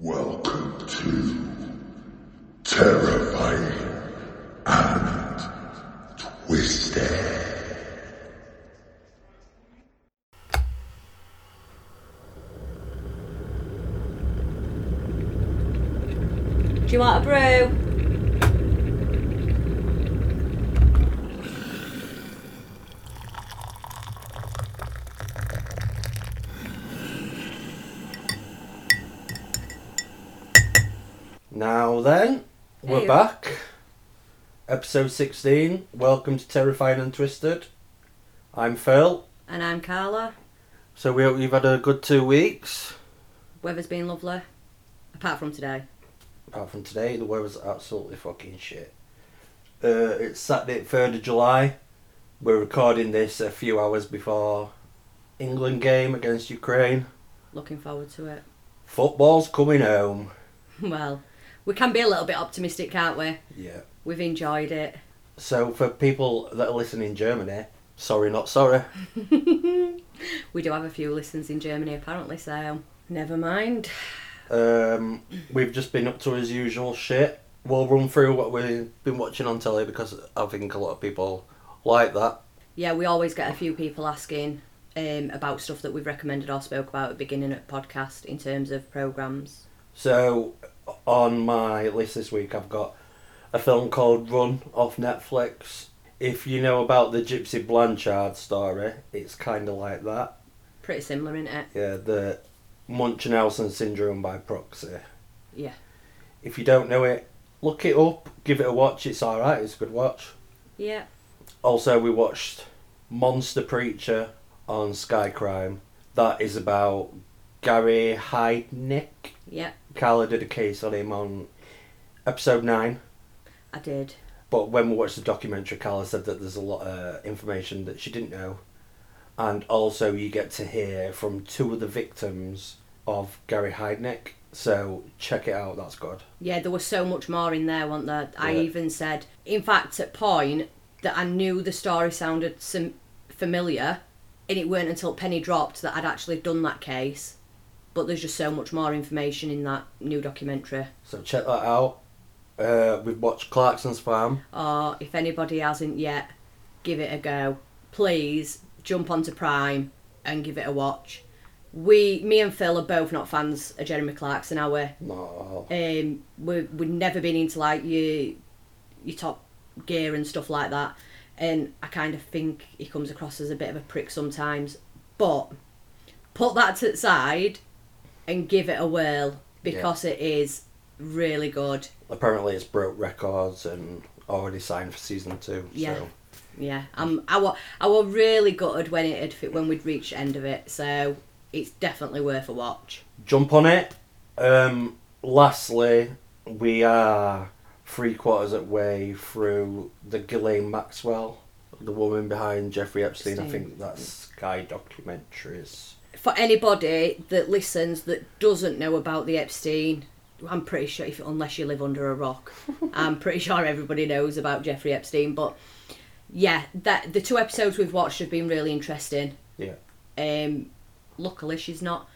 Welcome to Terrifying and Twisted. Do you want a brew? Now then, we're back. Episode 16. Welcome to Terrifying and Twisted. I'm Phil. And I'm Carla. So we hope you've had a good 2 weeks. Weather's been lovely. Apart from today. The weather's absolutely fucking shit. It's Saturday, 3rd of July. We're recording this a few hours before England game against Ukraine. Looking forward to it. Football's coming home. Well, we can be a little bit optimistic, can't we? Yeah. We've enjoyed it. So for people that are listening in Germany, sorry not sorry. We do have a few listeners in Germany apparently, so never mind. We've just been up to as usual shit. We'll run through what we've been watching on telly because I think a lot of people like that. Yeah, we always get a few people asking about stuff that we've recommended or spoke about at the beginning of the podcast in terms of programmes. So on my list this week I've got a film called Run off Netflix. If you know about the Gypsy Blanchard story, it's kind of like that. Pretty similar, isn't it? Yeah, the Munchausen syndrome by proxy. Yeah. If you don't know it, look it up, give it a watch, it's alright, it's a good watch. Yeah. Also, we watched Monster Preacher on Sky Crime. That is about Gary Heidnick. Yeah. Carla did a case on him on episode 9. I did. But when we watched the documentary, Carla said that there's a lot of information that she didn't know. And also you get to hear from two of the victims of Gary Heidnick. So check it out, that's good. Yeah, there was so much more in there, wasn't there? I even said, in fact, at point that I knew the story sounded familiar, and it weren't until Penny dropped that I'd actually done that case. But there's just so much more information in that new documentary. So check that out. We've watched Clarkson's Farm. Oh, if anybody hasn't yet, give it a go. Please. Jump onto Prime and give it a watch. Me and Phil are both not fans of Jeremy Clarkson, are we? No. We've never been into like your Top Gear and stuff like that. And I kind of think he comes across as a bit of a prick sometimes. But put that to the side and give it a whirl because it is really good. Apparently it's broke records and already signed for season 2. Yeah. So. Yeah, I were really gutted when we'd reached the end of it, so it's definitely worth a watch. Jump on it. Lastly, we are 3/4 of the way through the Ghislaine Maxwell, the woman behind Jeffrey Epstein. I think that's Sky Documentaries. For anybody that listens that doesn't know about the Epstein, I'm pretty sure, unless you live under a rock, I'm pretty sure everybody knows about Jeffrey Epstein, but... Yeah, the two episodes we've watched have been really interesting. Yeah. Luckily, she's not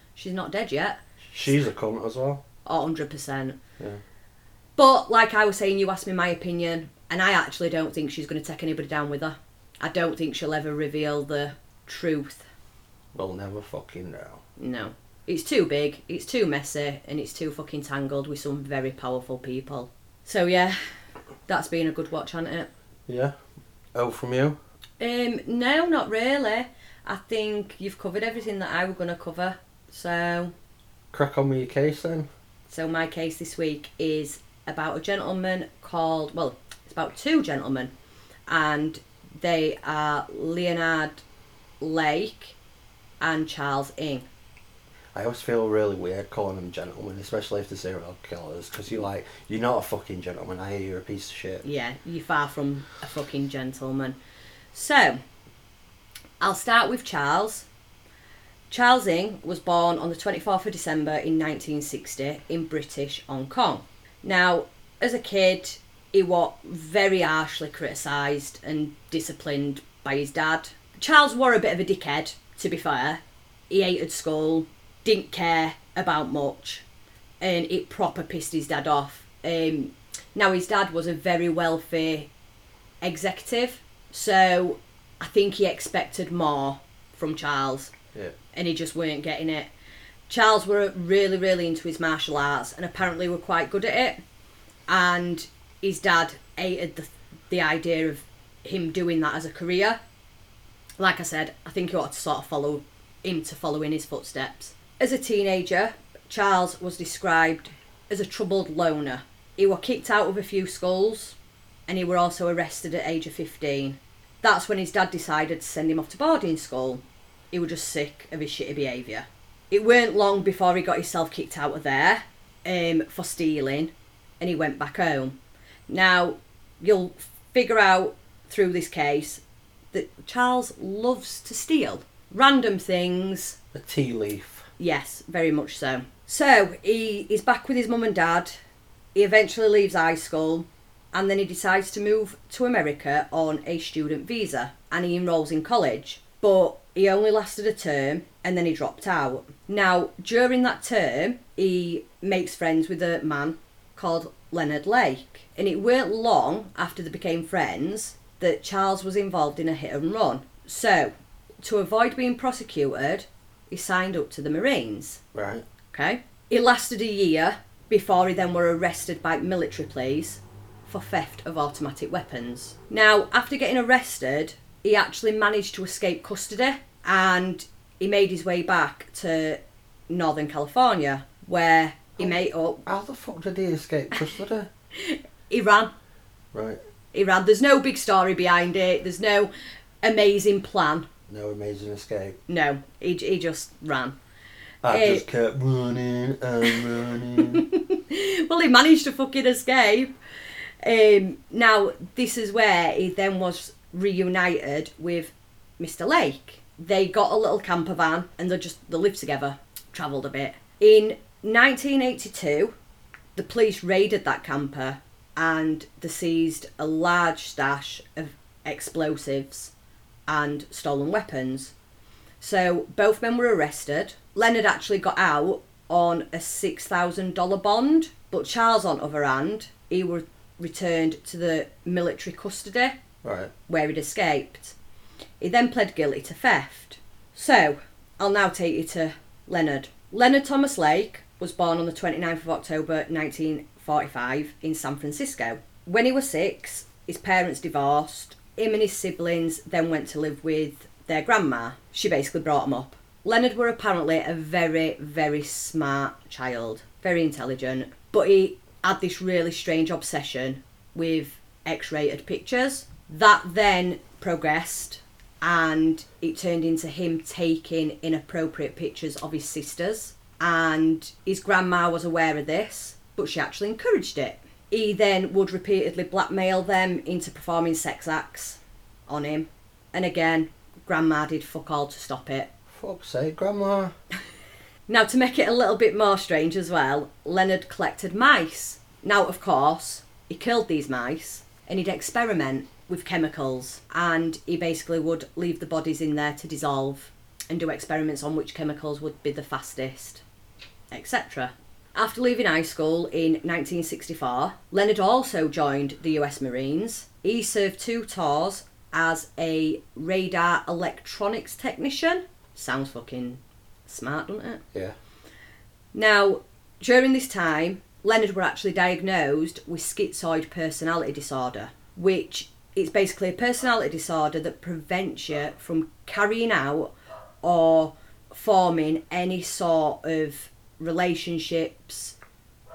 dead yet. She's a cunt as well. 100%. Yeah. But like I was saying, you asked me my opinion, and I actually don't think she's going to take anybody down with her. I don't think she'll ever reveal the truth. We'll never fucking know. No, it's too big, it's too messy, and it's too fucking tangled with some very powerful people. So yeah, that's been a good watch, hasn't it? Yeah. Oh, from you? No, not really. I think you've covered everything that I were going to cover, so... Crack on with your case, then. So my case this week is about a gentleman called... Well, it's about two gentlemen, and they are Leonard Lake and Charles Ng. I always feel really weird calling them gentlemen, especially if they're serial killers, because you're not a fucking gentleman, I hear you're a piece of shit. Yeah, you're far from a fucking gentleman. So, I'll start with Charles. Charles Ng was born on the 24th of December in 1960 in British Hong Kong. Now, as a kid, he was very harshly criticised and disciplined by his dad. Charles was a bit of a dickhead, to be fair. He hated school. Didn't care about much, and it proper pissed his dad off. Now, his dad was a very wealthy executive, so I think he expected more from Charles, yeah, and he just weren't getting it. Charles were really, really into his martial arts and apparently were quite good at it, and his dad hated the idea of him doing that as a career. Like I said, I think you ought to sort of follow him to follow in his footsteps. As a teenager, Charles was described as a troubled loner. He was kicked out of a few schools and he were also arrested at age of 15. That's when his dad decided to send him off to boarding school. He was just sick of his shitty behaviour. It weren't long before he got himself kicked out of there for stealing, and he went back home. Now, you'll figure out through this case that Charles loves to steal. Random things. A tea leaf. Yes, very much so. So, he's back with his mum and dad. He eventually leaves high school, and then he decides to move to America on a student visa, and he enrolls in college. But he only lasted a term, and then he dropped out. Now, during that term, he makes friends with a man called Leonard Lake. And it weren't long after they became friends that Charles was involved in a hit and run. So, to avoid being prosecuted, he signed up to the Marines. Right. Okay. He lasted a year before he then were arrested by military police for theft of automatic weapons. Now, after getting arrested, he actually managed to escape custody and he made his way back to Northern California, where he made up... How the fuck did he escape custody? He ran. Right. He ran. There's no big story behind it. There's no amazing plan. No amazing escape. No. He just ran. I just kept running and running. Well, he managed to fucking escape. Now, this is where he then was reunited with Mr. Lake. They got a little camper van and they lived together, travelled a bit. In 1982, the police raided that camper and they seized a large stash of explosives and stolen weapons. So both men were arrested. Leonard actually got out on a $6,000 bond, but Charles, on the other hand, he was returned to the military custody, right, where he'd escaped. He then pled guilty to theft. So, I'll now take you to Leonard. Leonard Thomas Lake was born on the 29th of October 1945 in San Francisco. When he was 6, his parents divorced. Him and his siblings then went to live with their grandma. She basically brought him up. Leonard were apparently a very, very smart child, very intelligent, but he had this really strange obsession with X-rated pictures. That then progressed and it turned into him taking inappropriate pictures of his sisters, and his grandma was aware of this, but she actually encouraged it. He then would repeatedly blackmail them into performing sex acts on him, and again, grandma did fuck all to stop it. Fuck's sake, grandma. Now, to make it a little bit more strange as well, Leonard collected mice. Now, of course, he killed these mice and he'd experiment with chemicals, and he basically would leave the bodies in there to dissolve and do experiments on which chemicals would be the fastest, etc. After leaving high school in 1964, Leonard also joined the US Marines. He served 2 tours as a radar electronics technician. Sounds fucking smart, doesn't it? Yeah. Now, during this time, Leonard were actually diagnosed with schizoid personality disorder, which is basically a personality disorder that prevents you from carrying out or forming any sort of relationships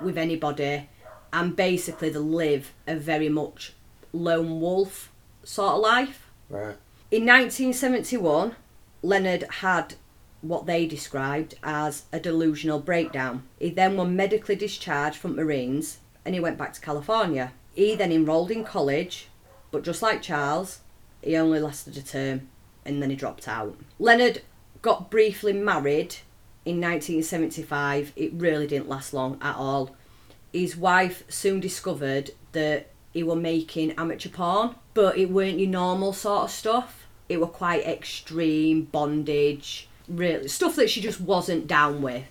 with anybody, and basically they live a very much lone wolf sort of life. Right. In 1971, Leonard had what they described as a delusional breakdown. He then was medically discharged from Marines and he went back to California. He then enrolled in college, but just like Charles, he only lasted a term and then he dropped out. Leonard got briefly married in 1975. It really didn't last long at all. His wife soon discovered that he was making amateur porn, but it weren't your normal sort of stuff. It was quite extreme bondage, really, stuff that she just wasn't down with.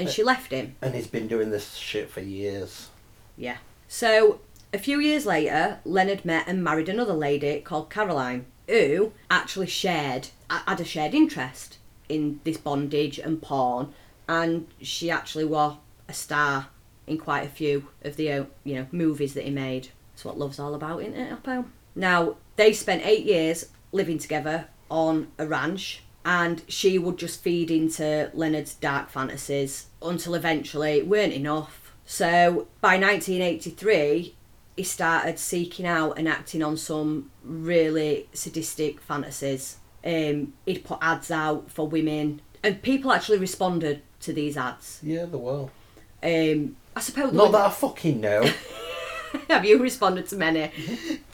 and she left him. And he's been doing this shit for years. Yeah. So, a few years later, Leonard met and married another lady called Caroline, who actually had a shared interest in this bondage and porn, and she actually was a star in quite a few of the, you know, movies that he made. That's what love's all about, isn't it, Oppo? Now, they spent 8 years living together on a ranch, and she would just feed into Leonard's dark fantasies until eventually it weren't enough. So by 1983, he started seeking out and acting on some really sadistic fantasies. He'd put ads out for women, and people actually responded to these ads. Yeah, they were. I suppose... Not that I fucking know. Have you responded to many?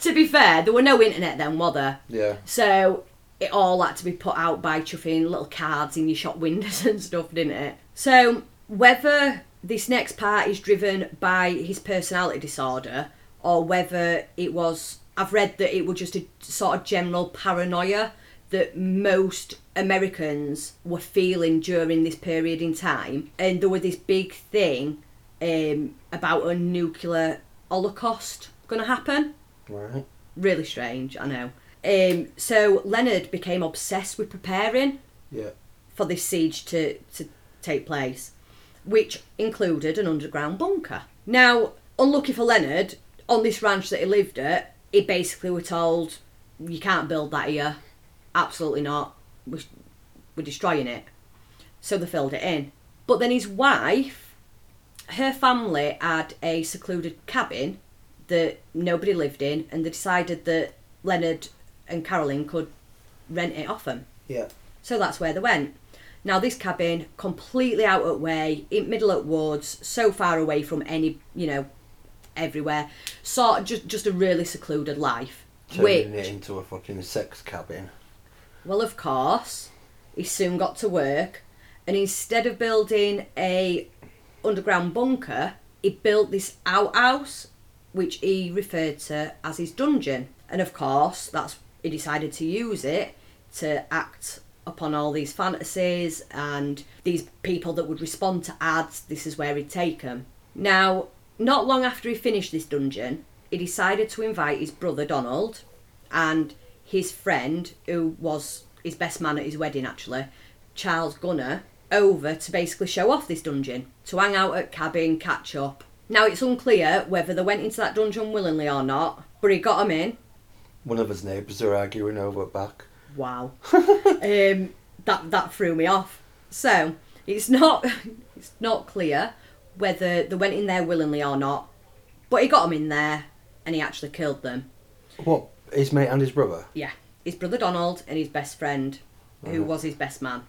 To be fair, there were no internet then, were there? Yeah. So it all had to be put out by chuffing little cards in your shop windows and stuff, didn't it? So whether this next part is driven by his personality disorder, or whether it was... I've read that it was just a sort of general paranoia that most Americans were feeling during this period in time. And there was this big thing about a nuclear holocaust going to happen. Right. Really strange, I know. So Leonard became obsessed with preparing for this siege to take place, which included an underground bunker. Now, unlucky for Leonard, on this ranch that he lived at, he basically were told, you can't build that here. Absolutely not. We're destroying it. So they filled it in. But then his wife, her family had a secluded cabin that nobody lived in, and they decided that Leonard and Caroline could rent it off them. Yeah. So that's where they went. Now this cabin, completely out of way, in middle of woods, so far away from any, you know, everywhere. Sort of just a really secluded life. Turning it into a fucking sex cabin. Well, of course, he soon got to work, and instead of building a underground bunker, he built this outhouse, which he referred to as his dungeon. And of course, that's he decided to use it to act upon all these fantasies and these people that would respond to ads. This is where he'd take them. Now, not long after he finished this dungeon, he decided to invite his brother Donald and his friend, who was his best man at his wedding actually, Charles Gunner, over to basically show off this dungeon, to hang out at cabin, catch up. Now it's unclear whether they went into that dungeon willingly or not, but he got them in. One of his neighbours are arguing over it back. Wow. That threw me off. So it's not clear whether they went in there willingly or not, but he got them in there and he actually killed them. What? His mate and his brother? Yeah. His brother Donald and his best friend, who was his best man.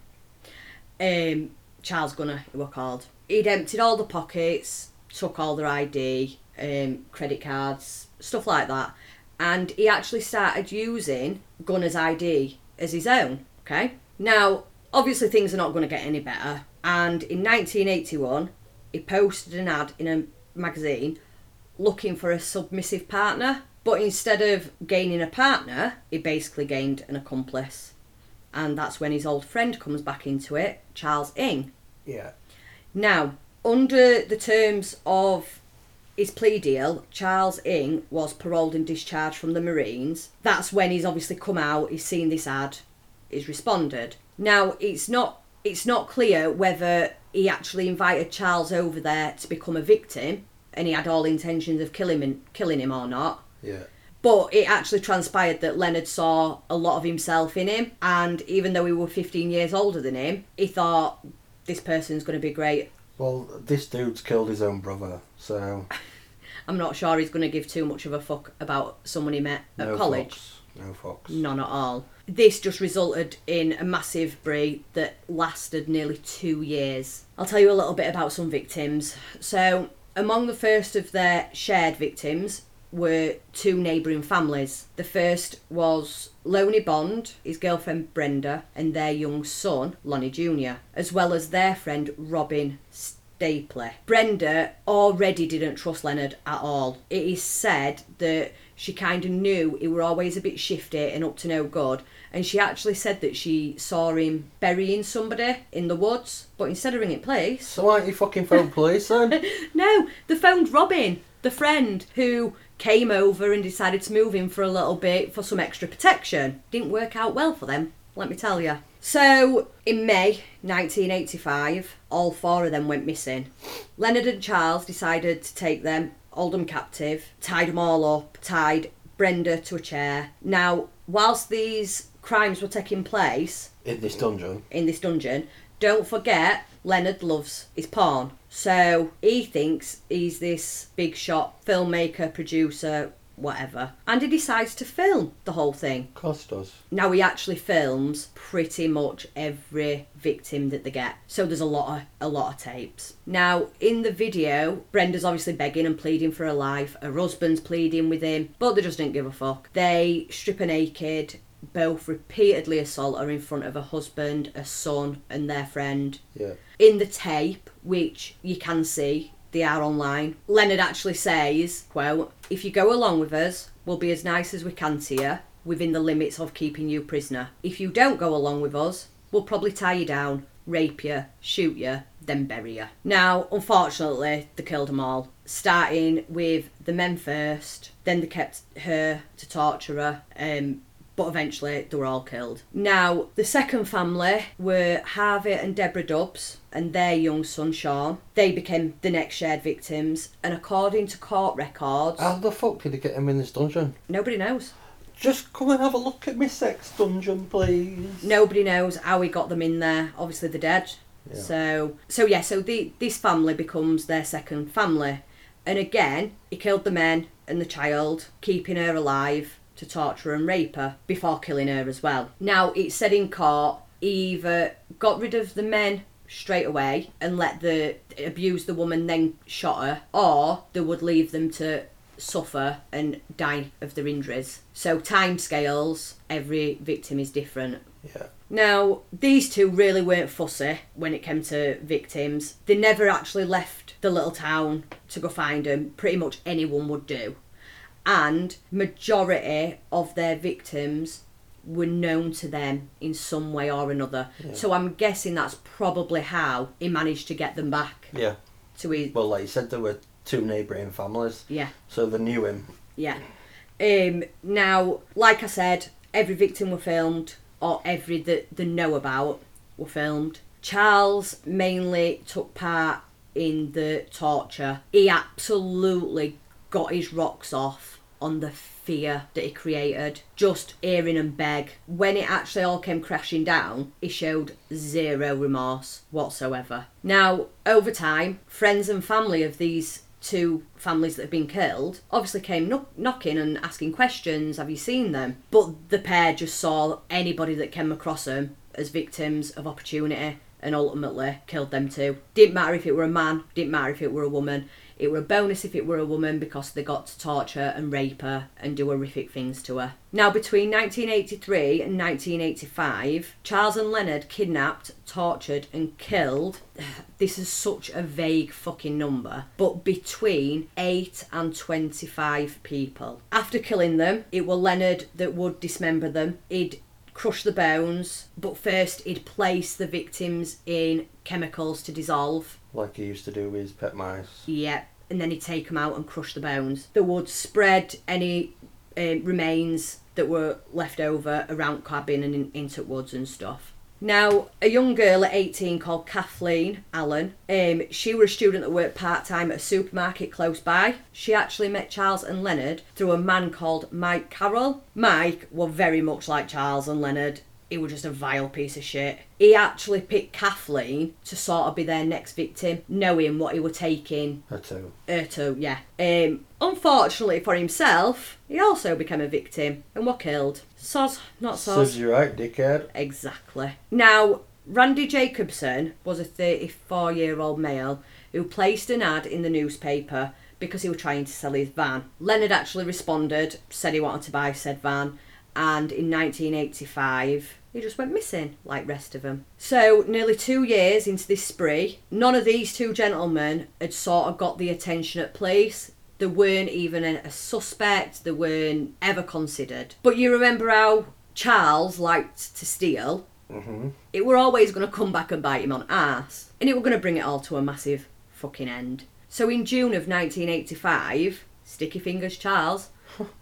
Charles Gunner, who were called. He'd emptied all the pockets, took all their ID, credit cards, stuff like that. And he actually started using Gunner's ID as his own, okay? Now, obviously things are not going to get any better. And in 1981, he posted an ad in a magazine looking for a submissive partner. But instead of gaining a partner, he basically gained an accomplice. And that's when his old friend comes back into it, Charles Ng. Yeah. Now, under the terms of his plea deal, Charles Ng was paroled and discharged from the Marines. That's when he's obviously come out, he's seen this ad, he's responded. Now, it's not clear whether he actually invited Charles over there to become a victim and he had all intentions of killing him or not. Yeah. But it actually transpired that Leonard saw a lot of himself in him, and even though he was 15 years older than him, he thought, this person's going to be great. Well, this dude's killed his own brother, so... I'm not sure he's going to give too much of a fuck about someone he met at college. No fucks. None at all. This just resulted in a massive breach that lasted nearly 2 years. I'll tell you a little bit about some victims. So, among the first of their shared victims were two neighbouring families. The first was Lonnie Bond, his girlfriend Brenda, and their young son, Lonnie Jr, as well as their friend Robin Stapley. Brenda already didn't trust Leonard at all. It is said that she kind of knew he were always a bit shifty and up to no good, and she actually said that she saw him burying somebody in the woods, but instead of ringing police... So why don't you fucking phone police then? No, they phoned Robin, the friend, who came over and decided to move in for a little bit for some extra protection. Didn't work out well for them, let me tell you. So, in May 1985, all four of them went missing. Leonard and Charles decided to take them, hold them captive, tied them all up, tied Brenda to a chair. Now, whilst these crimes were taking place... In this dungeon, don't forget, Leonard loves his porn. So, he thinks he's this big shot filmmaker, producer, whatever. And he decides to film the whole thing. Of course he does. Now he actually films pretty much every victim that they get. So there's a lot of tapes. Now in the video, Brenda's obviously begging and pleading for her life. Her husband's pleading with him, but they just didn't give a fuck. They strip her naked, both repeatedly assault her in front of her husband, her son and their friend. Yeah. In the tape, which you can see, they are online. Leonard actually says, quote, "If you go along with us, we'll be as nice as we can to you, within the limits of keeping you prisoner. If you don't go along with us, we'll probably tie you down, rape you, shoot you, then bury you." Now, unfortunately, they killed them all, starting with the men first, then they kept her to torture her, but eventually they were all killed. Now, the second family were Harvey and Deborah Dubbs and their young son, Sean. They became the next shared victims, and according to court records... How the fuck did they get him in this dungeon? Nobody knows. Just come and have a look at my sex dungeon, please. Nobody knows how he got them in there. Obviously, they're dead. Yeah. So this family becomes their second family. And again, he killed the men and the child, keeping her alive to torture and rape her before killing her as well. Now, it's said in court, he either got rid of the men straight away and abused the woman, then shot her, or they would leave them to suffer and die of their injuries. So time scales, every victim is different. Yeah. Now, these two really weren't fussy when it came to victims. They never actually left the little town to go find them. Pretty much anyone would do. And majority of their victims were known to them in some way or another. Yeah. So I'm guessing that's probably how he managed to get them back. Yeah. To his... Well, like you said, there were two neighbouring families. Yeah. So they knew him. Yeah. Now, like I said, every victim were filmed, or every that they know about were filmed. Charles mainly took part in the torture. He absolutely got his rocks off on the fear that he created, just hearing him beg. When it actually all came crashing down, he showed zero remorse whatsoever. Now, over time, friends and family of these two families that have been killed obviously came knocking and asking questions, have you seen them? But the pair just saw anybody that came across them as victims of opportunity and ultimately killed them too. Didn't matter if it were a man, didn't matter if it were a woman. It were a bonus if it were a woman because they got to torture and rape her and do horrific things to her. Now, between 1983 and 1985, Charles and Leonard kidnapped, tortured and killed, this is such a vague fucking number, but between 8 and 25 people. After killing them, it were Leonard that would dismember them. He'd crush the bones, but first he'd place the victims in chemicals to dissolve. Like he used to do with his pet mice. Yeah, and then he'd take them out and crush the bones. They would spread any remains that were left over around cabin and into woods and stuff. Now, a young girl at 18 called Kathleen Allen, she was a student that worked part-time at a supermarket close by. She actually met Charles and Leonard through a man called Mike Carroll. Mike was very much like Charles and Leonard. He was just a vile piece of shit. He actually picked Kathleen to sort of be their next victim, knowing what he was taking. Her too, yeah. Unfortunately for himself, he also became a victim and was killed. Soz, not soz. Soz you right, dickhead. Exactly. Now, Randy Jacobson was a 34-year-old male who placed an ad in the newspaper because he was trying to sell his van. Leonard actually responded, said he wanted to buy said van, and in 1985, He just went missing, like rest of them. So, nearly 2 years into this spree, none of these two gentlemen had sort of got the attention at police. There weren't even a suspect, they weren't ever considered. But you remember how Charles liked to steal? Mm-hmm. It were always going to come back and bite him on arse. And it were going to bring it all to a massive fucking end. So in June of 1985, Sticky Fingers Charles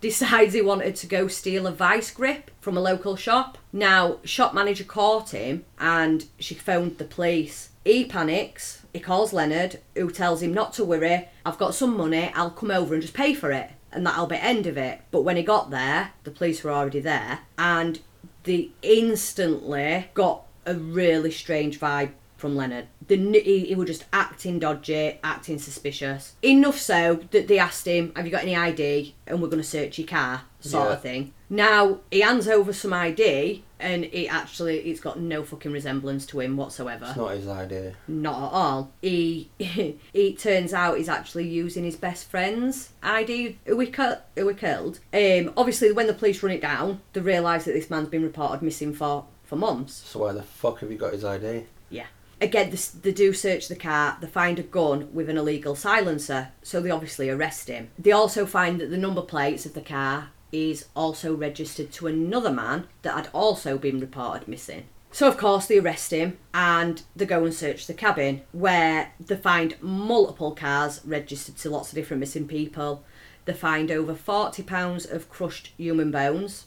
decides he wanted to go steal a vice grip from a local shop. Now, shop manager caught him and she phoned the police. He panics, he calls Leonard, who tells him not to worry, I've got some money, I'll come over and just pay for it, and that'll be the end of it. But when he got there, the police were already there, and they instantly got a really strange vibe from Leonard. He was just acting dodgy, acting suspicious. Enough so that they asked him, have you got any ID? And we're going to search your car, sort of thing. Now, he hands over some ID and it's got no fucking resemblance to him whatsoever. It's not his ID. Not at all. It turns out he's actually using his best friend's ID, who we killed. Obviously, when the police run it down, they realise that this man's been reported missing for months. So why the fuck have you got his ID? Yeah. Again, they do search the car, they find a gun with an illegal silencer, so they obviously arrest him. They also find that the number plates of the car is also registered to another man that had also been reported missing. So, of course, they arrest him and they go and search the cabin, where they find multiple cars registered to lots of different missing people. They find over 40 pounds of crushed human bones.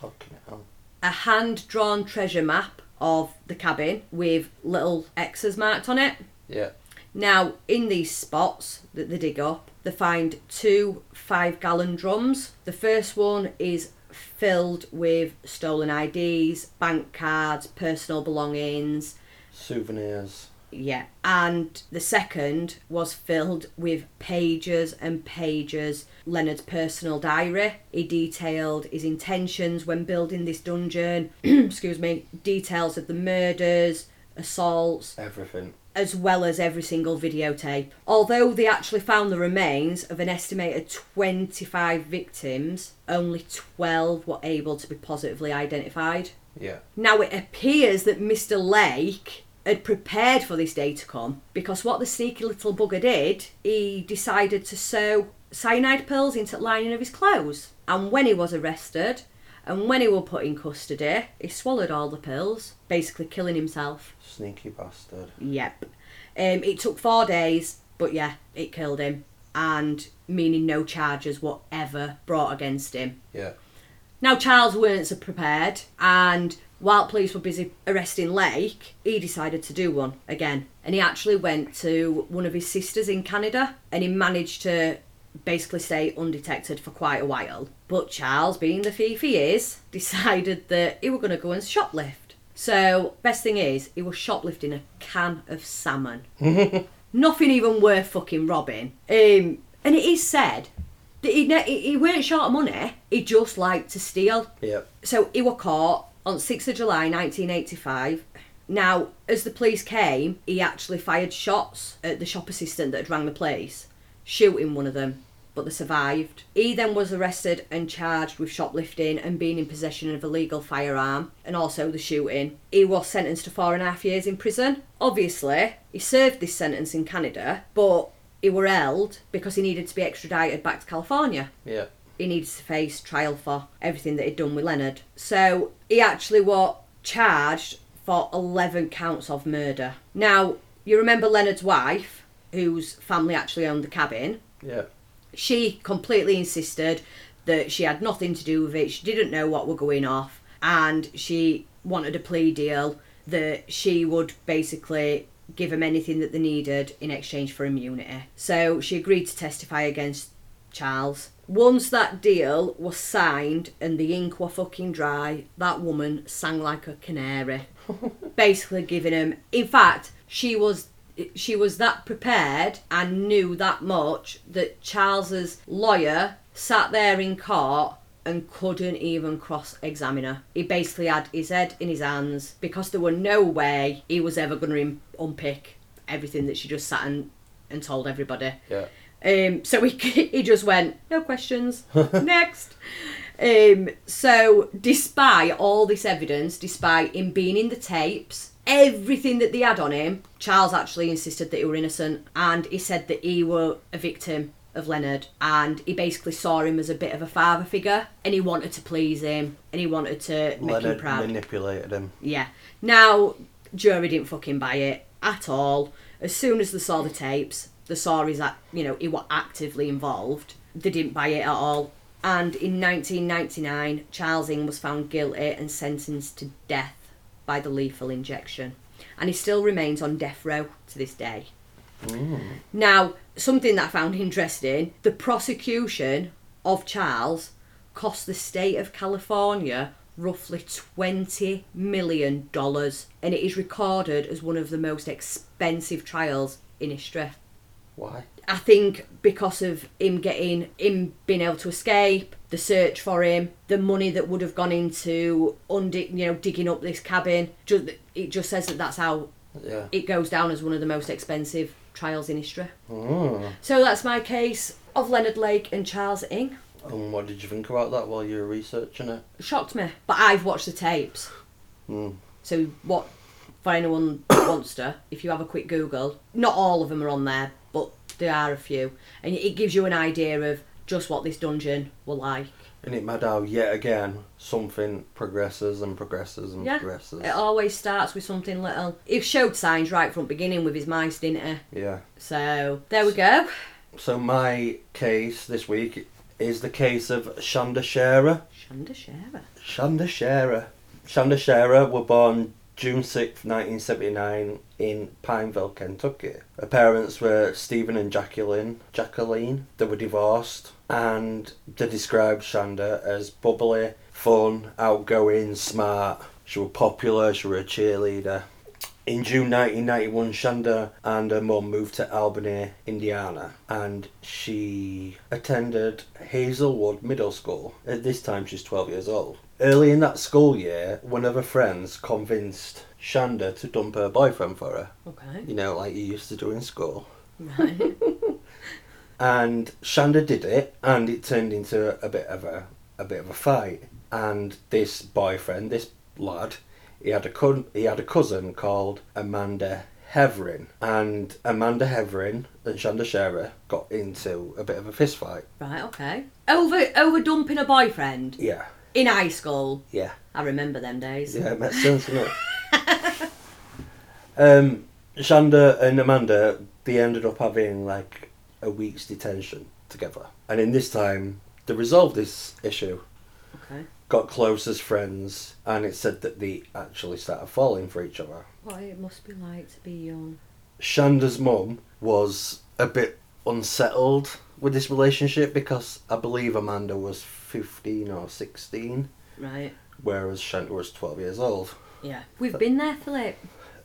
Fucking hell. A hand-drawn treasure map of the cabin with little X's marked on it. Yeah. Now, in these spots that they dig up, they find two 5-gallon drums. The first one is filled with stolen IDs, bank cards, personal belongings. Souvenirs. Yeah. And the second was filled with pages and pages. Leonard's personal diary. He detailed his intentions when building this dungeon. Excuse me. Details of the murders, assaults. Everything. As well as every single videotape. Although they actually found the remains of an estimated 25 victims, only 12 were able to be positively identified. Yeah. Now, it appears that Mr. Lake had prepared for this day to come, because what the sneaky little bugger did, he decided to sew cyanide pills into the lining of his clothes. And when he was arrested, and when he was put in custody, he swallowed all the pills, basically killing himself. Sneaky bastard. Yep. It took 4 days, but yeah, it killed him. And meaning no charges were ever brought against him. Yeah. Now, Charles weren't so prepared, and while police were busy arresting Lake, he decided to do one again. And he actually went to one of his sisters in Canada, and he managed to basically stay undetected for quite a while. But Charles, being the thief he is, decided that he was going to go and shoplift. So, best thing is, he was shoplifting a can of salmon. Nothing even worth fucking robbing. And it is said that he weren't short of money, he just liked to steal. Yep. So he was caught on 6th of July 1985. Now, as the police came, he actually fired shots at the shop assistant that had rang the police, shooting one of them, but they survived. He then was arrested and charged with shoplifting and being in possession of a legal firearm, and also the shooting. He was sentenced to 4.5 years in prison. Obviously, he served this sentence in Canada, but he were held because he needed to be extradited back to California. Yeah. He needed to face trial for everything that he'd done with Leonard. So he actually was charged for 11 counts of murder. Now, you remember Leonard's wife, whose family actually owned the cabin. Yeah. She completely insisted that she had nothing to do with it, she didn't know what were going off, and she wanted a plea deal that she would basically give him anything that they needed in exchange for immunity. So she agreed to testify against Charles. Once that deal was signed and the ink were fucking dry, that woman sang like a canary. Basically giving him... In fact, she was that prepared and knew that much that Charles's lawyer sat there in court and couldn't even cross-examine her. He basically had his head in his hands because there were no way he was ever going to unpick everything that she just sat and told everybody. Yeah. So he just went, no questions, next. So despite all this evidence, despite him being in the tapes, everything that they had on him, Charles actually insisted that he were innocent, and he said that he were a victim of Leonard, and he basically saw him as a bit of a father figure, and he wanted to please him, and he wanted to make him proud. Leonard manipulated him. Yeah. Now, jury didn't fucking buy it at all. As soon as they saw the tapes, they saw his, you know, he was actively involved. They didn't buy it at all. And in 1999, Charles Ng was found guilty and sentenced to death by the lethal injection. And he still remains on death row to this day. Mm. Now, something that I found interesting, the prosecution of Charles cost the state of California roughly $20 million. And it is recorded as one of the most expensive trials in history. Why? I think because of him being able to escape, the search for him, the money that would have gone into digging up this cabin. It just says that's how it goes down as one of the most expensive trials in history. Oh. So that's my case of Leonard Lake and Charles Ng. And what did you think about that while you were researching it? It shocked me, but I've watched the tapes. Mm. So what, for anyone wants to, if you have a quick Google, not all of them are on there, but there are a few, and it gives you an idea of just what this dungeon will like. And it mad how, yet again, something progresses and progresses and progresses. It always starts with something little. He showed signs right from the beginning with his mice, didn't he? Yeah. So, there we go. So my case this week is the case of Shanda Sharer. Shanda Sharer. Shanda Sharer. Shanda Sharer were born June 6th, 1979 in Pineville, Kentucky. Her parents were Stephen and Jacqueline. They were divorced, and they described Shanda as bubbly, fun, outgoing, smart. She was popular, she was a cheerleader. In June 1991, Shanda and her mum moved to Albany, Indiana, and she attended Hazelwood Middle School. At this time, she's 12 years old. Early in that school year, one of her friends convinced Shanda to dump her boyfriend for her. Okay. You know, like you used to do in school. Right. And Shanda did it, and it turned into a bit of a fight. And this boyfriend, this lad, he had a cousin called Amanda Heavrin, and Amanda Heavrin and Shanda Sharer got into a bit of a fist fight. Right. Okay. Over dumping a boyfriend. Yeah. In high school. Yeah. I remember them days. Yeah, it makes sense, doesn't it? Shanda and Amanda, they ended up having like a week's detention together. And in this time, they resolved this issue. Okay. Got close as friends, and it said that they actually started falling for each other. What it must be like to be young. Shanda's mum was a bit unsettled with this relationship because I believe Amanda was 15 or 16. Right. Whereas Shanta was 12 years old. Yeah. We've been there, Philip.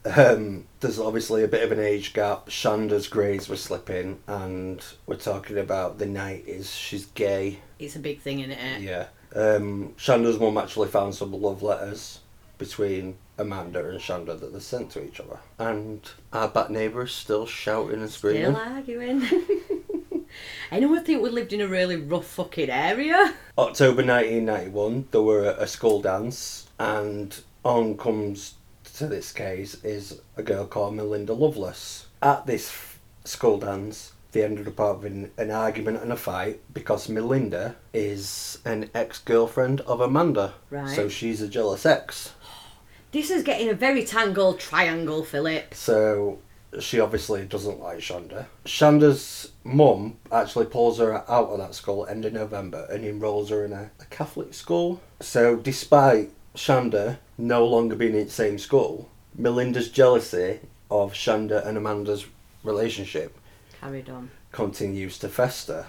There's obviously a bit of an age gap. Shanda's grades were slipping, and we're talking about the 90s. She's gay. It's a big thing, isn't it? Yeah. Shanda's mum actually found some love letters between Amanda and Shanda that they sent to each other. And our back neighbour is still shouting and screaming. Still arguing. Anyone think we lived in a really rough fucking area? October 1991, there were a school dance, and on comes to this case is a girl called Melinda Loveless. At this school dance, they ended up having an argument and a fight because Melinda is an ex-girlfriend of Amanda. Right. So she's a jealous ex. This is getting a very tangled triangle, Philip. So she obviously doesn't like Shanda. Shanda's mum actually pulls her out of that school end of November and enrolls her in a Catholic school. So despite Shanda no longer being in the same school, Melinda's jealousy of Shanda and Amanda's relationship carried on, continues to fester.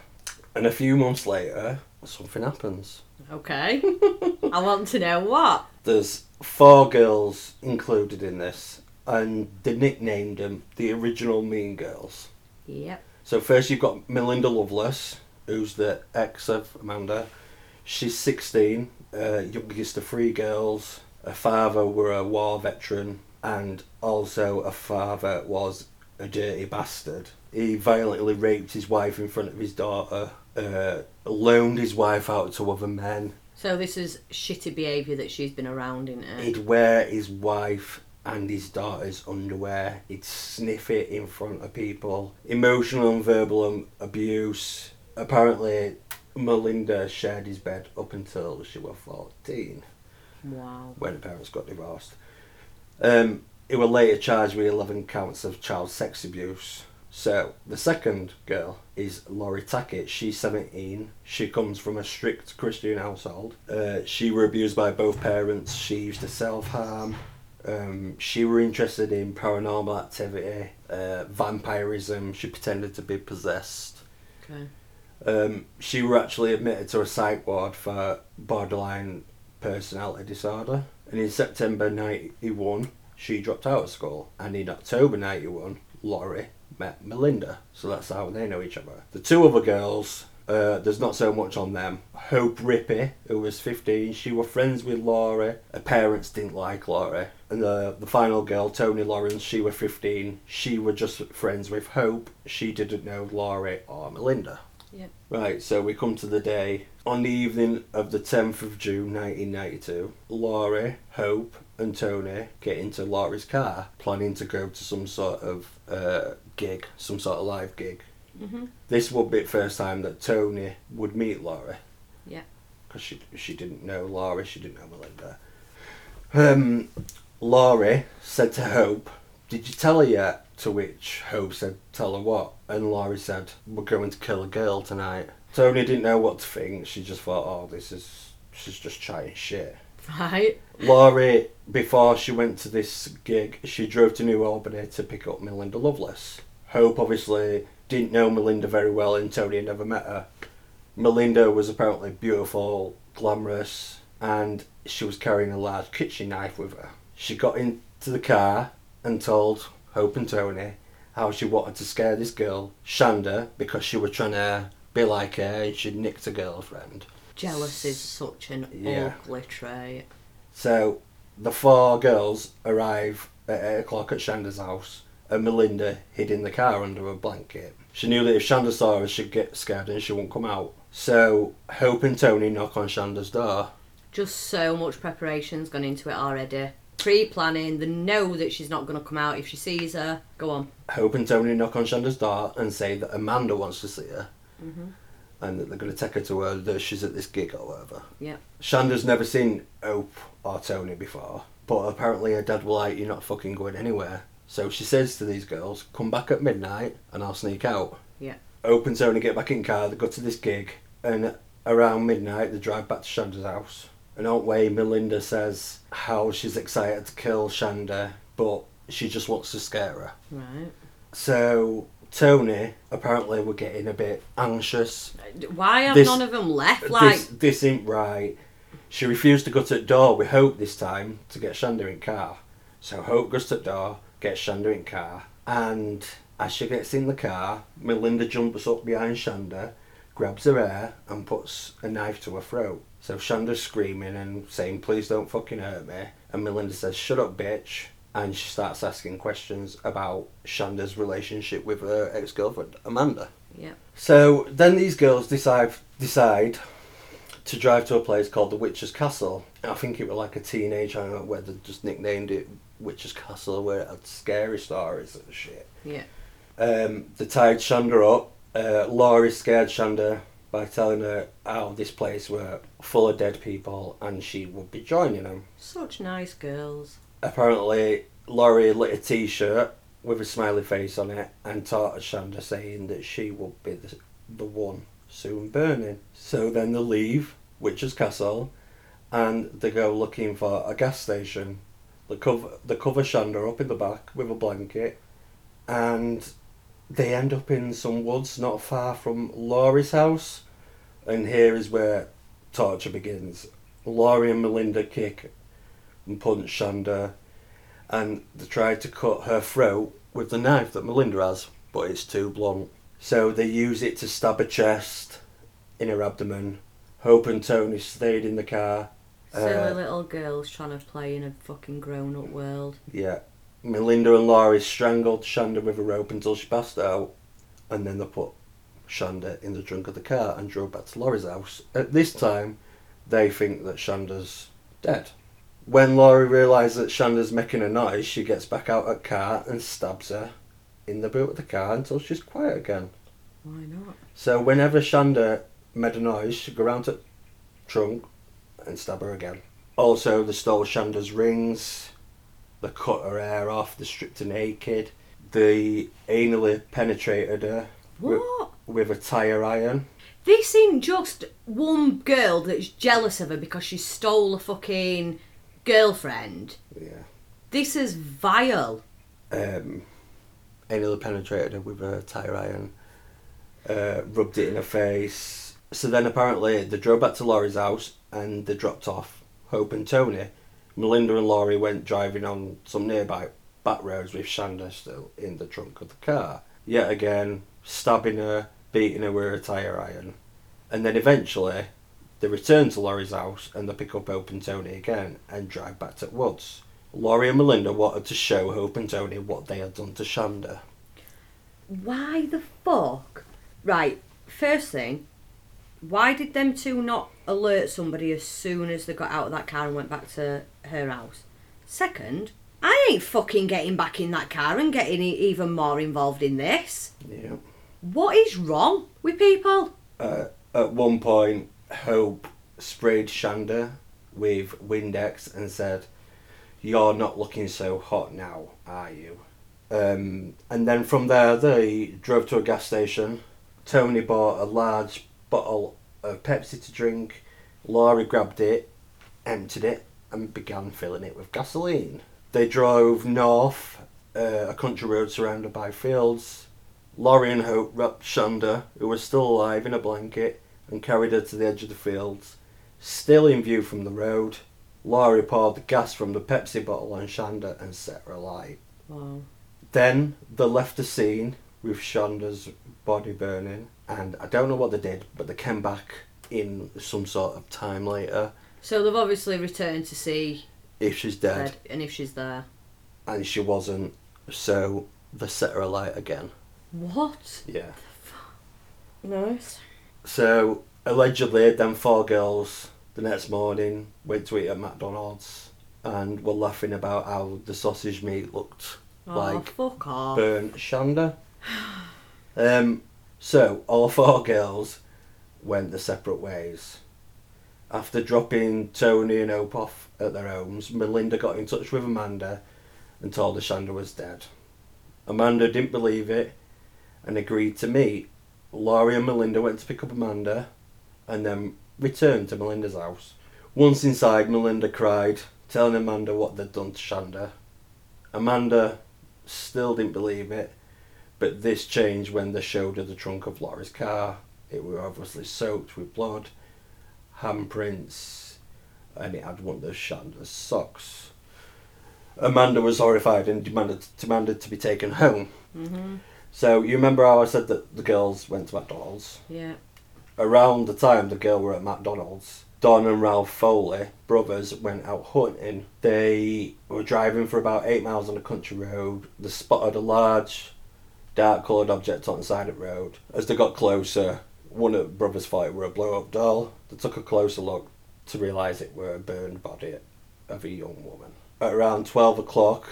And a few months later, something happens. Okay. I want to know what. There's 4 girls included in this, and they nicknamed them the original Mean Girls. Yep. So first you've got Melinda Loveless, who's the ex of Amanda. She's 16, youngest of 3 girls. Her father were a war veteran, and also her father was a dirty bastard. He violently raped his wife in front of his daughter, loaned his wife out to other men, So this is shitty behaviour that she's been around, isn't it? He'd wear his wife and his daughter's underwear. He'd sniff it in front of people. Emotional and verbal abuse. Apparently, Melinda shared his bed up until she was 14. Wow. When her parents got divorced. He was later charged with 11 counts of child sex abuse. So, the second girl is Lori Tackett. She's 17. She comes from a strict Christian household. She were abused by both parents. She used to self-harm. She were interested in paranormal activity, vampirism. She pretended to be possessed. Okay. She were actually admitted to a psych ward for borderline personality disorder. And in September 91, she dropped out of school. And in October 91, Lori met Melinda, so that's how they know each other. The two other girls, there's not so much on them. Hope Rippy, who was 15, she was friends with Lori. Her parents didn't like Lori. And the final girl, Toni Lawrence, she was 15. She was just friends with Hope. She didn't know Lori or Melinda. Yep. Right, so we come to the day. On the evening of the 10th of June 1992, Lori, Hope and Toni get into Laurie's car, planning to go to some sort of gig, some sort of live gig. Mm-hmm. This would be the first time that Toni would meet Lori. Yeah. Because she didn't know Lori, she didn't know Melinda. Lori said to Hope, "Did you tell her yet?" To which Hope said, "Tell her what?" And Lori said, "We're going to kill a girl tonight." Toni didn't know what to think. She just thought, "Oh, she's just chatting shit." Right. Lori, before she went to this gig, she drove to New Albany to pick up Melinda Loveless. Hope obviously didn't know Melinda very well, and Toni had never met her. Melinda was apparently beautiful, glamorous, and she was carrying a large kitchen knife with her. She got into the car and told Hope and Toni how she wanted to scare this girl, Shanda, because she was trying to be like her and she'd nicked a girlfriend. Jealous is such an ugly trait. So, the four girls arrive at 8 o'clock at Shanda's house, and Melinda hid in the car under a blanket. She knew that if Shanda saw her, she'd get scared and she wouldn't come out. So, Hope and Toni knock on Shanda's door. Just so much preparation's gone into it already. Pre-planning, they know that she's not going to come out if she sees her. Go on. Hope and Toni knock on Shanda's door and say that Amanda wants to see her. Mm-hmm. And that they're going to take her to her, that she's at this gig or whatever. Yeah. Shanda's never seen Hope or Toni before, but apparently her dad was like, "You're not fucking going anywhere." So she says to these girls, "Come back at midnight and I'll sneak out." Yeah. Hope and Toni get back in car, they go to this gig, and around midnight they drive back to Shanda's house. And on the way, Melinda says how she's excited to kill Shanda, but she just wants to scare her. Right. So Toni apparently were getting a bit anxious. Why have none of them left? Like this ain't right. She refused to go to the door with Hope this time to get Shanda in car. So Hope goes to the door, gets Shanda in car, and as she gets in the car, Melinda jumps up behind Shanda, grabs her hair and puts a knife to her throat. So Shanda's screaming and saying, "Please don't fucking hurt me." And Melinda says, "Shut up, bitch." And she starts asking questions about Shanda's relationship with her ex-girlfriend, Amanda. Yeah. So then these girls decide to drive to a place called the Witcher's Castle. I think it was like a teenage hangout where they just nicknamed it Witcher's Castle, where it had scary stories and shit. Yeah. They tied Shanda up. Lori scared Shanda by telling her how this place were full of dead people and she would be joining them. Such nice girls. Apparently, Lori lit a t-shirt with a smiley face on it and taunted Shanda, saying that she would be the one soon burning. So then they leave Witcher's Castle and they go looking for a gas station. They cover Shanda up in the back with a blanket and they end up in some woods not far from Lori's house. And here is where torture begins. Lori and Melinda kick and punch Shanda, and they tried to cut her throat with the knife that Melinda has, but it's too blunt. So they use it to stab her chest, in her abdomen. Hope and Toni stayed in the car. Silly little girls trying to play in a fucking grown-up world. Yeah. Melinda and Lori strangled Shanda with a rope until she passed out, and then they put Shanda in the trunk of the car and drove back to Lori's house. At this time, they think that Shanda's dead. When Laurie realises that Shanda's making a noise, she gets back out of the car and stabs her in the boot of the car until she's quiet again. Why not? So whenever Shanda made a noise, she'd go round to the trunk and stab her again. Also, they stole Shanda's rings, they cut her hair off, they stripped her naked, they anally penetrated her with a tire iron. This isn't just one girl that's jealous of her because she stole a fucking girlfriend. Yeah. This is vile. Anally penetrated her with a tire iron, rubbed it in her face. So then apparently they drove back to Laurie's house and they dropped off Hope and Toni. Melinda and Laurie went driving on some nearby back roads with Shanda still in the trunk of the car. Yet again, stabbing her, beating her with a tire iron. And then eventually, they return to Laurie's house and they pick up Hope and Toni again and drive back to the woods. Laurie and Melinda wanted to show Hope and Toni what they had done to Shanda. Why the fuck? Right, first thing, why did them two not alert somebody as soon as they got out of that car and went back to her house? Second, I ain't fucking getting back in that car and getting even more involved in this. Yeah. What is wrong with people? At one point, Hope sprayed Shanda with Windex and said, "You're not looking so hot now, are you?" And then from there, they drove to a gas station. Toni bought a large bottle of Pepsi to drink. Laurie grabbed it, emptied it, and began filling it with gasoline. They drove north, a country road surrounded by fields. Laurie and Hope wrapped Shanda, who was still alive, in a blanket and carried her to the edge of the fields. Still in view from the road, Laurie poured the gas from the Pepsi bottle on Shanda and set her alight. Wow. Then they left the scene with Shanda's body burning, and I don't know what they did, but they came back in some sort of time later. So they've obviously returned to see if she's dead. And if she's there. And she wasn't, so they set her alight again. What? Yeah. Nice. So, allegedly, them four girls, the next morning, went to eat at McDonald's and were laughing about how the sausage meat looked fuck off. Burnt Shanda. So, all four girls went their separate ways. After dropping Toni and Hope off at their homes, Melinda got in touch with Amanda and told her Shanda was dead. Amanda didn't believe it and agreed to meet. Laurie and Melinda went to pick up Amanda and then returned to Melinda's house. Once inside, Melinda cried, telling Amanda what they'd done to Shanda. Amanda still didn't believe it, but this changed when they showed her the trunk of Laurie's car. It was obviously soaked with blood, handprints, and it had one of Shanda's socks. Amanda was horrified and demanded to be taken home. Mm-hmm. So, you remember how I said that the girls went to McDonald's? Yeah. Around the time the girls were at McDonald's, Don and Ralph Foley, brothers, went out hunting. They were driving for about 8 miles on a country road. They spotted a large, dark-coloured object on the side of the road. As they got closer, one of the brothers thought it were a blow-up doll. They took a closer look to realise it were a burned body of a young woman. At around 12 o'clock,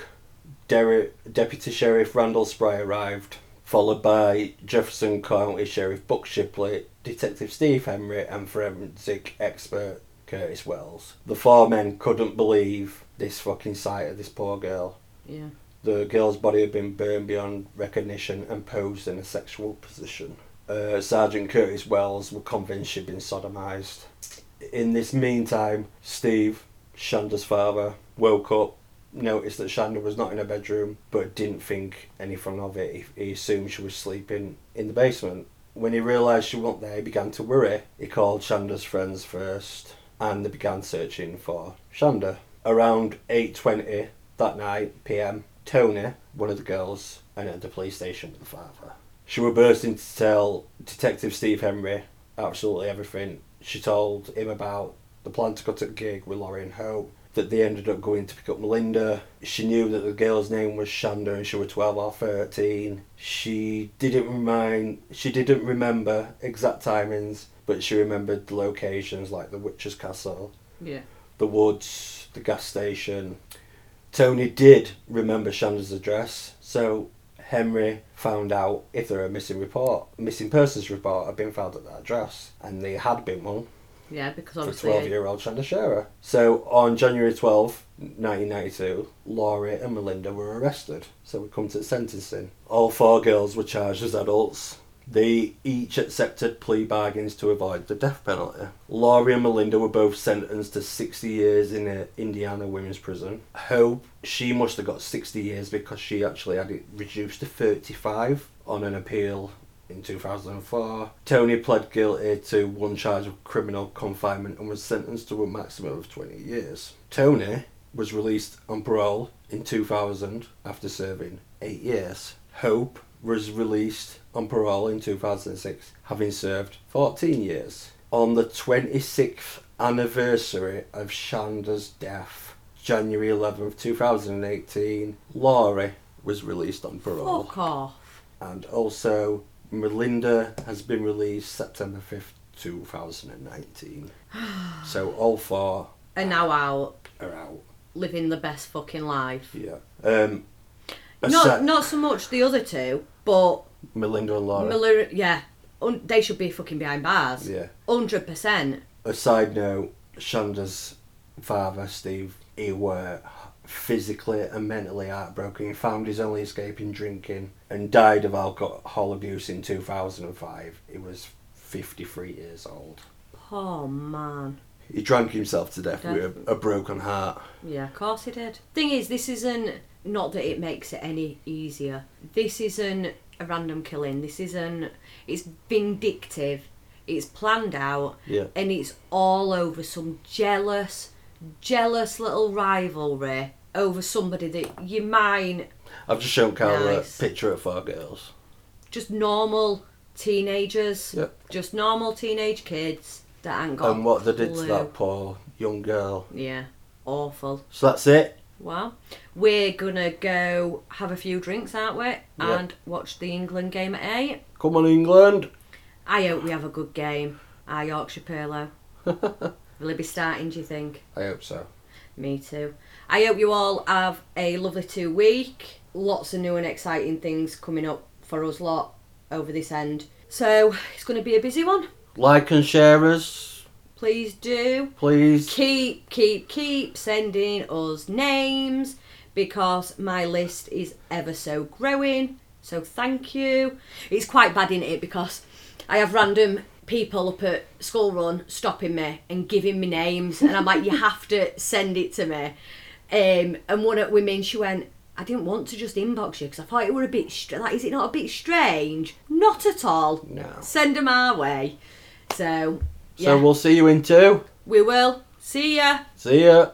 Deputy Sheriff Randall Spry arrived, followed by Jefferson County Sheriff Buck Shipley, Detective Steve Henry and forensic expert Curtis Wells. The four men couldn't believe this fucking sight of this poor girl. Yeah. The girl's body had been burned beyond recognition and posed in a sexual position. Sergeant Curtis Wells was convinced she'd been sodomised. In this meantime, Steve, Shanda's father, woke up, noticed that Shanda was not in her bedroom, but didn't think anything of it. He assumed she was sleeping in the basement. When he realised she wasn't there, he began to worry. He called Shanda's friends first, and they began searching for Shanda. Around 8:20 that night, PM, Toni, one of the girls, entered the police station with the father. She was bursting to tell Detective Steve Henry absolutely everything. She told him about the plan to cut a gig with Laurie and Hope, that they ended up going to pick up Melinda. She knew that the girl's name was Shanda and she was 12 or 13. She didn't remember exact timings, but she remembered the locations like the Witcher's Castle, yeah, the woods, the gas station. Toni did remember Shanda's address, so Henry found out if there were a missing persons report had been filed at that address, and there had been one. Yeah, because obviously... for 12-year-old Shanda Sharer. So on January 12, 1992, Lori and Melinda were arrested. So we come to the sentencing. All four girls were charged as adults. They each accepted plea bargains to avoid the death penalty. Lori and Melinda were both sentenced to 60 years in an Indiana women's prison. Hope, she must have got 60 years because she actually had it reduced to 35 on an appeal in 2004. Toni pled guilty to one charge of criminal confinement and was sentenced to a maximum of 20 years. Toni was released on parole in 2000 after serving 8 years. Hope was released on parole in 2006, having served 14 years. On the 26th anniversary of Shanda's death, January 11th, 2018, Lori was released on parole. Fuck off. And also, Melinda has been released September 5th, 2019. So all four... are now out. Are out. Living the best fucking life. Yeah. Not so much the other two, but... Melinda and Lori. Yeah. They should be fucking behind bars. Yeah. 100%. A side note, Shanda's father, Steve, he were physically and mentally heartbroken. He found his only escape in drinking and died of alcohol abuse in 2005. He was 53 years old. Poor man. He drank himself to death with a broken heart. Yeah, of course he did. Thing is, this isn't... not that it makes it any easier. This isn't a random killing. This isn't... it's vindictive. It's planned out. Yeah. And it's all over some jealous little rivalry over somebody that you mind. I've just shown Carol a picture of four girls. Just normal teenagers. Yep. Just normal teenage kids that ain't got... and what they did to that poor young girl. Yeah. Awful. So that's it. Wow. We're going to go have a few drinks, aren't we? Yep. And watch the England game at 8. Come on, England. I hope we have a good game. Our Yorkshire Pirlo. Will he be starting, do you think? I hope so. Me too. I hope you all have a lovely 2 week. Lots of new and exciting things coming up for us lot over this end. So, it's going to be a busy one. Like and share us. Please do. Please. Keep sending us names because my list is ever so growing. So thank you. It's quite bad, isn't it? Because I have random people up at school run stopping me and giving me names. And I'm like, you have to send it to me. And one of women, she went, I didn't want to just inbox you because I thought it were a bit, is it not a bit strange? Not at all. No. Send them our way. So... yeah. So we'll see you in 2. We will. See ya. See ya.